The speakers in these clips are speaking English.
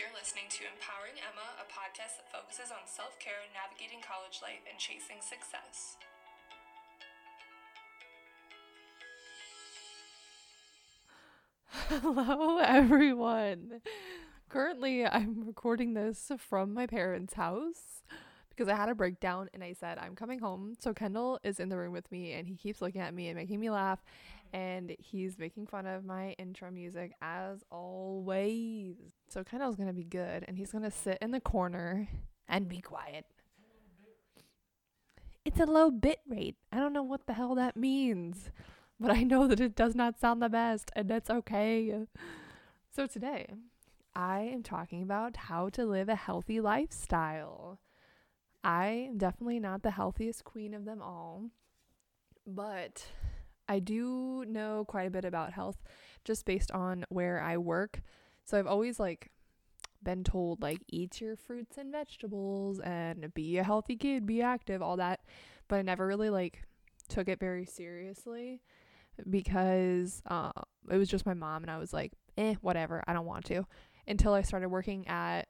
You're listening to Empowering Emma, a podcast that focuses on self-care, navigating college life, and chasing success. Hello, everyone. Currently, I'm recording this from my parents' house because I had a breakdown and I said I'm coming home. So Kendall is in the room with me and he keeps looking at me and making me laugh. And he's making fun of my intro music as always. So Kendall's going to be good and he's going to sit in the corner and be quiet. It's a low bit rate. I don't know what the hell that means, but I know that it does not sound the best and that's okay. So today, I am talking about how to live a healthy lifestyle. I am definitely not the healthiest queen of them all, but I do know quite a bit about health just based on where I work. So I've always been told eat your fruits and vegetables and be a healthy kid, be active, all that. But I never really took it very seriously because it was just my mom and I was whatever, I don't want to. Until I started working at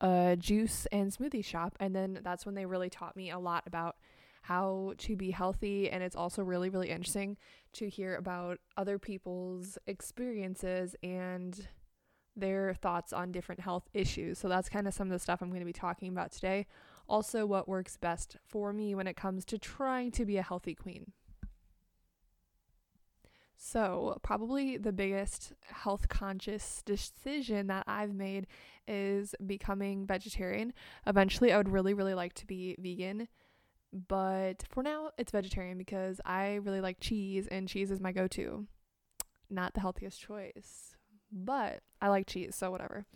a juice and smoothie shop. And then that's when they really taught me a lot about how to be healthy. And it's also really, really interesting to hear about other people's experiences and their thoughts on different health issues. So that's kind of some of the stuff I'm going to be talking about today. Also, what works best for me when it comes to trying to be a healthy queen. So probably the biggest health conscious decision that I've made is becoming vegetarian. Eventually, I would really, really like to be vegan, but for now it's vegetarian because I really like cheese and cheese is my go-to. Not the healthiest choice, but I like cheese, so whatever.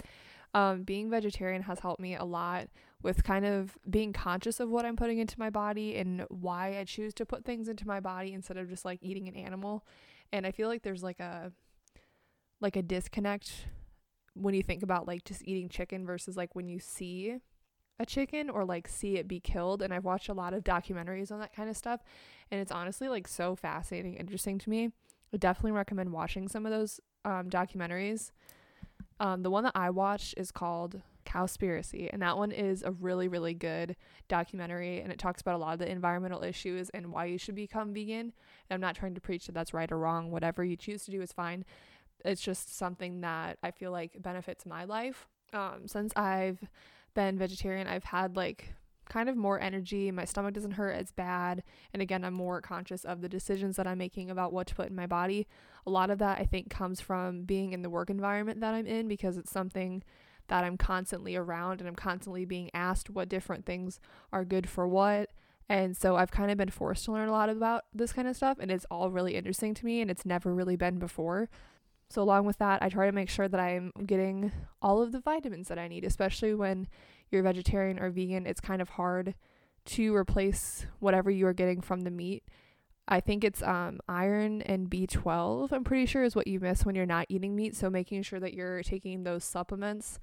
Being vegetarian has helped me a lot with kind of being conscious of what I'm putting into my body and why I choose to put things into my body instead of just eating an animal. And I feel like there's a disconnect when you think about just eating chicken versus when you see a chicken or see it be killed. And I've watched a lot of documentaries on that kind of stuff. And it's honestly so fascinating, interesting to me. I definitely recommend watching some of those documentaries. The one that I watched is called Cowspiracy. And that one is a really, really good documentary. And it talks about a lot of the environmental issues and why you should become vegan. And I'm not trying to preach that that's right or wrong. Whatever you choose to do is fine. It's just something that I feel benefits my life. Since I've been vegetarian, I've had kind of more energy. My stomach doesn't hurt as bad. And again, I'm more conscious of the decisions that I'm making about what to put in my body. A lot of that I think comes from being in the work environment that I'm in because it's something that I'm constantly around and I'm constantly being asked what different things are good for what. And so I've kind of been forced to learn a lot about this kind of stuff and it's all really interesting to me and it's never really been before. So along with that, I try to make sure that I'm getting all of the vitamins that I need, especially when you're vegetarian or vegan. It's kind of hard to replace whatever you are getting from the meat. I think it's iron and B12, I'm pretty sure, is what you miss when you're not eating meat. So making sure that you're taking those supplements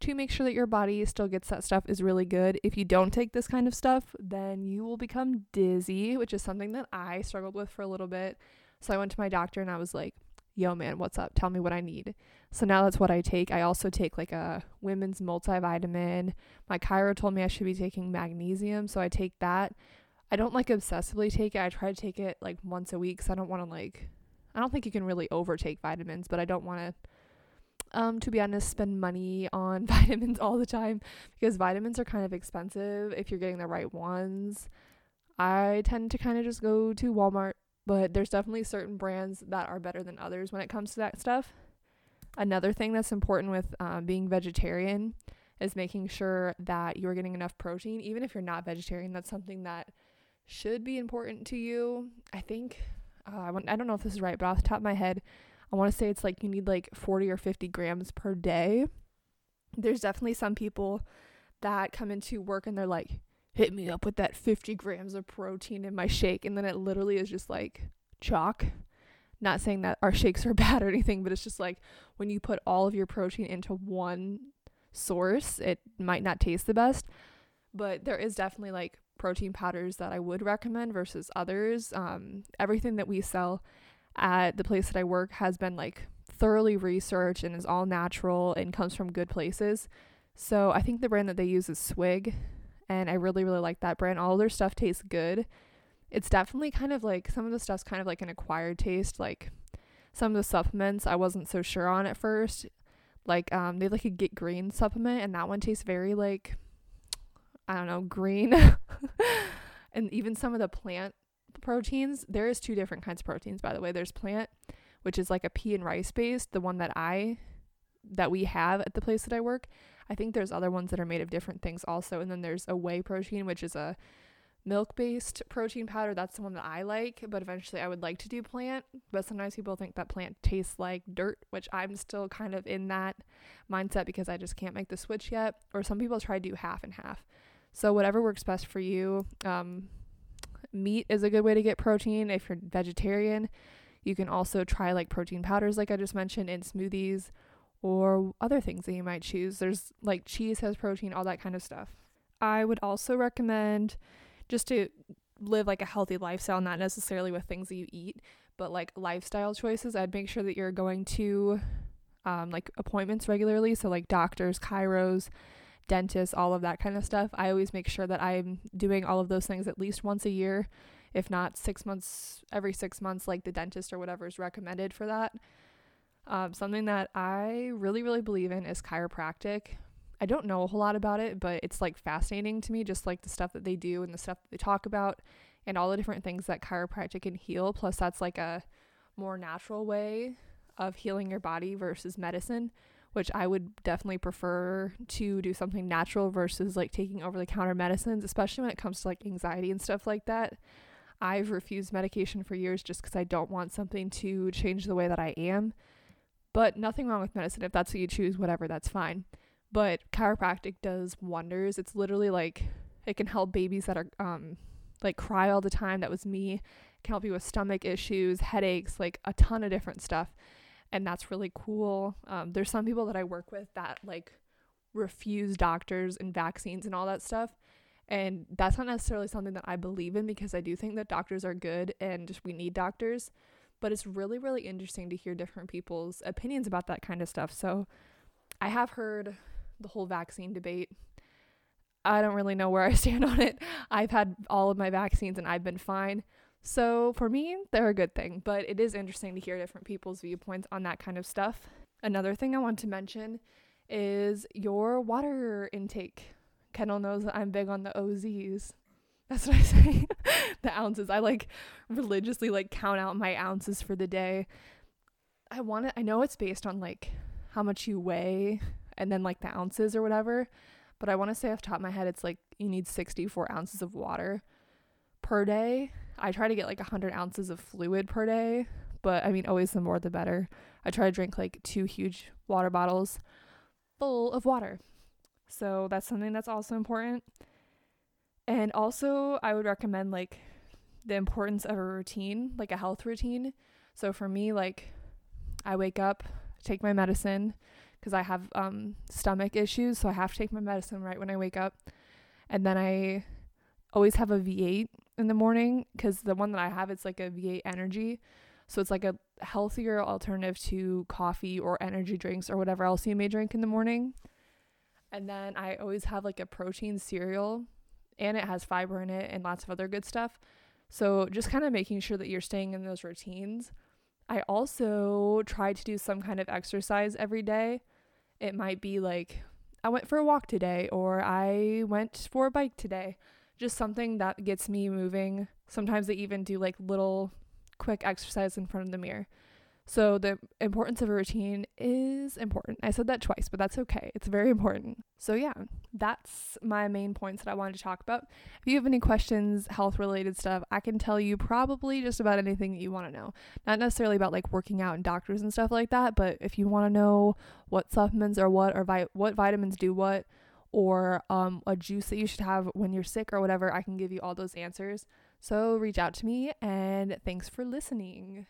to make sure that your body still gets that stuff is really good. If you don't take this kind of stuff, then you will become dizzy, which is something that I struggled with for a little bit. So I went to my doctor and I was like, yo man, what's up? Tell me what I need. So now that's what I take. I also take a women's multivitamin. My chiro told me I should be taking magnesium. So I take that. I don't obsessively take it. I try to take it once a week. So I don't want to I don't think you can really overtake vitamins, but I don't want to be honest, spend money on vitamins all the time because vitamins are kind of expensive if you're getting the right ones. I tend to kind of just go to Walmart. But there's definitely certain brands that are better than others when it comes to that stuff. Another thing that's important with being vegetarian is making sure that you're getting enough protein. Even if you're not vegetarian, that's something that should be important to you. I think, I don't know if this is right, but off the top of my head, I want to say it's you need 40 or 50 grams per day. There's definitely some people that come into work and they're hit me up with that 50 grams of protein in my shake. And then it literally is just chalk. Not saying that our shakes are bad or anything, but it's just when you put all of your protein into one source, it might not taste the best. But there is definitely protein powders that I would recommend versus others. Everything that we sell at the place that I work has been thoroughly researched and is all natural and comes from good places. So I think the brand that they use is Swig, and I really, really like that brand. All their stuff tastes good. It's definitely kind of like, some of the stuff's kind of like an acquired taste. Like some of the supplements I wasn't so sure on at first. Like they had like a Get Green supplement, and that one tastes very like, I don't know, green. And even some of the plant proteins, there is two different kinds of proteins, by the way. There's plant, which is like a pea and rice based, the one that we have at the place that I work. I think there's other ones that are made of different things also. And then there's a whey protein, which is a milk-based protein powder. That's the one that I like, but eventually I would like to do plant. But sometimes people think that plant tastes like dirt, which I'm still kind of in that mindset because I just can't make the switch yet. Or some people try to do half and half. So whatever works best for you. Meat is a good way to get protein. If you're vegetarian, you can also try like protein powders, like I just mentioned, in smoothies or other things that you might choose. There's like cheese has protein, all that kind of stuff. I would also recommend, just to live like a healthy lifestyle, not necessarily with things that you eat, but like lifestyle choices, I'd make sure that you're going to like appointments regularly. So like doctors, chiros, dentists, all of that kind of stuff. I always make sure that I'm doing all of those things at least once a year, if not 6 months, every 6 months, like the dentist or whatever is recommended for that. Something that I really, really believe in is chiropractic. I don't know a whole lot about it, but it's like fascinating to me, just like the stuff that they do and the stuff that they talk about and all the different things that chiropractic can heal. Plus that's like a more natural way of healing your body versus medicine, which I would definitely prefer to do something natural versus like taking over the counter medicines, especially when it comes to like anxiety and stuff like that. I've refused medication for years just because I don't want something to change the way that I am. But nothing wrong with medicine. If that's what you choose, whatever, that's fine. But chiropractic does wonders. It's literally like, it can help babies that are like cry all the time. That was me. It can help you with stomach issues, headaches, like a ton of different stuff. And that's really cool. There's some people that I work with that like refuse doctors and vaccines and all that stuff. And that's not necessarily something that I believe in, because I do think that doctors are good and we need doctors. But it's really, really interesting to hear different people's opinions about that kind of stuff. So I have heard the whole vaccine debate. I don't really know where I stand on it. I've had all of my vaccines and I've been fine. So for me, they're a good thing, but it is interesting to hear different people's viewpoints on that kind of stuff. Another thing I want to mention is your water intake. Kendall knows that I'm big on the OZs. That's what I say. The ounces. I like religiously like count out my ounces for the day. I know it's based on like how much you weigh and then like the ounces or whatever, but I want to say off the top of my head, it's like you need 64 ounces of water per day. I try to get like 100 ounces of fluid per day, but I mean, always the more the better. I try to drink like 2 huge water bottles full of water. So that's something that's also important. And also I would recommend like the importance of a routine, like a health routine. So for me, like I wake up, take my medicine, because I have stomach issues, so I have to take my medicine right when I wake up. And then I always have a V8 in the morning, because the one that I have, it's like a V8 energy. So it's like a healthier alternative to coffee or energy drinks or whatever else you may drink in the morning. And then I always have like a protein cereal, and it has fiber in it and lots of other good stuff. So just kind of making sure that you're staying in those routines. I also try to do some kind of exercise every day. It might be like, I went for a walk today, or I went for a bike today. Just something that gets me moving. Sometimes I even do like little quick exercise in front of the mirror. So the importance of a routine is important. I said that twice, but that's okay. It's very important. So yeah, that's my main points that I wanted to talk about. If you have any questions, health related stuff, I can tell you probably just about anything that you want to know. Not necessarily about like working out and doctors and stuff like that, but if you want to know what supplements are what, or what vitamins do what, or a juice that you should have when you're sick or whatever, I can give you all those answers. So reach out to me, and thanks for listening.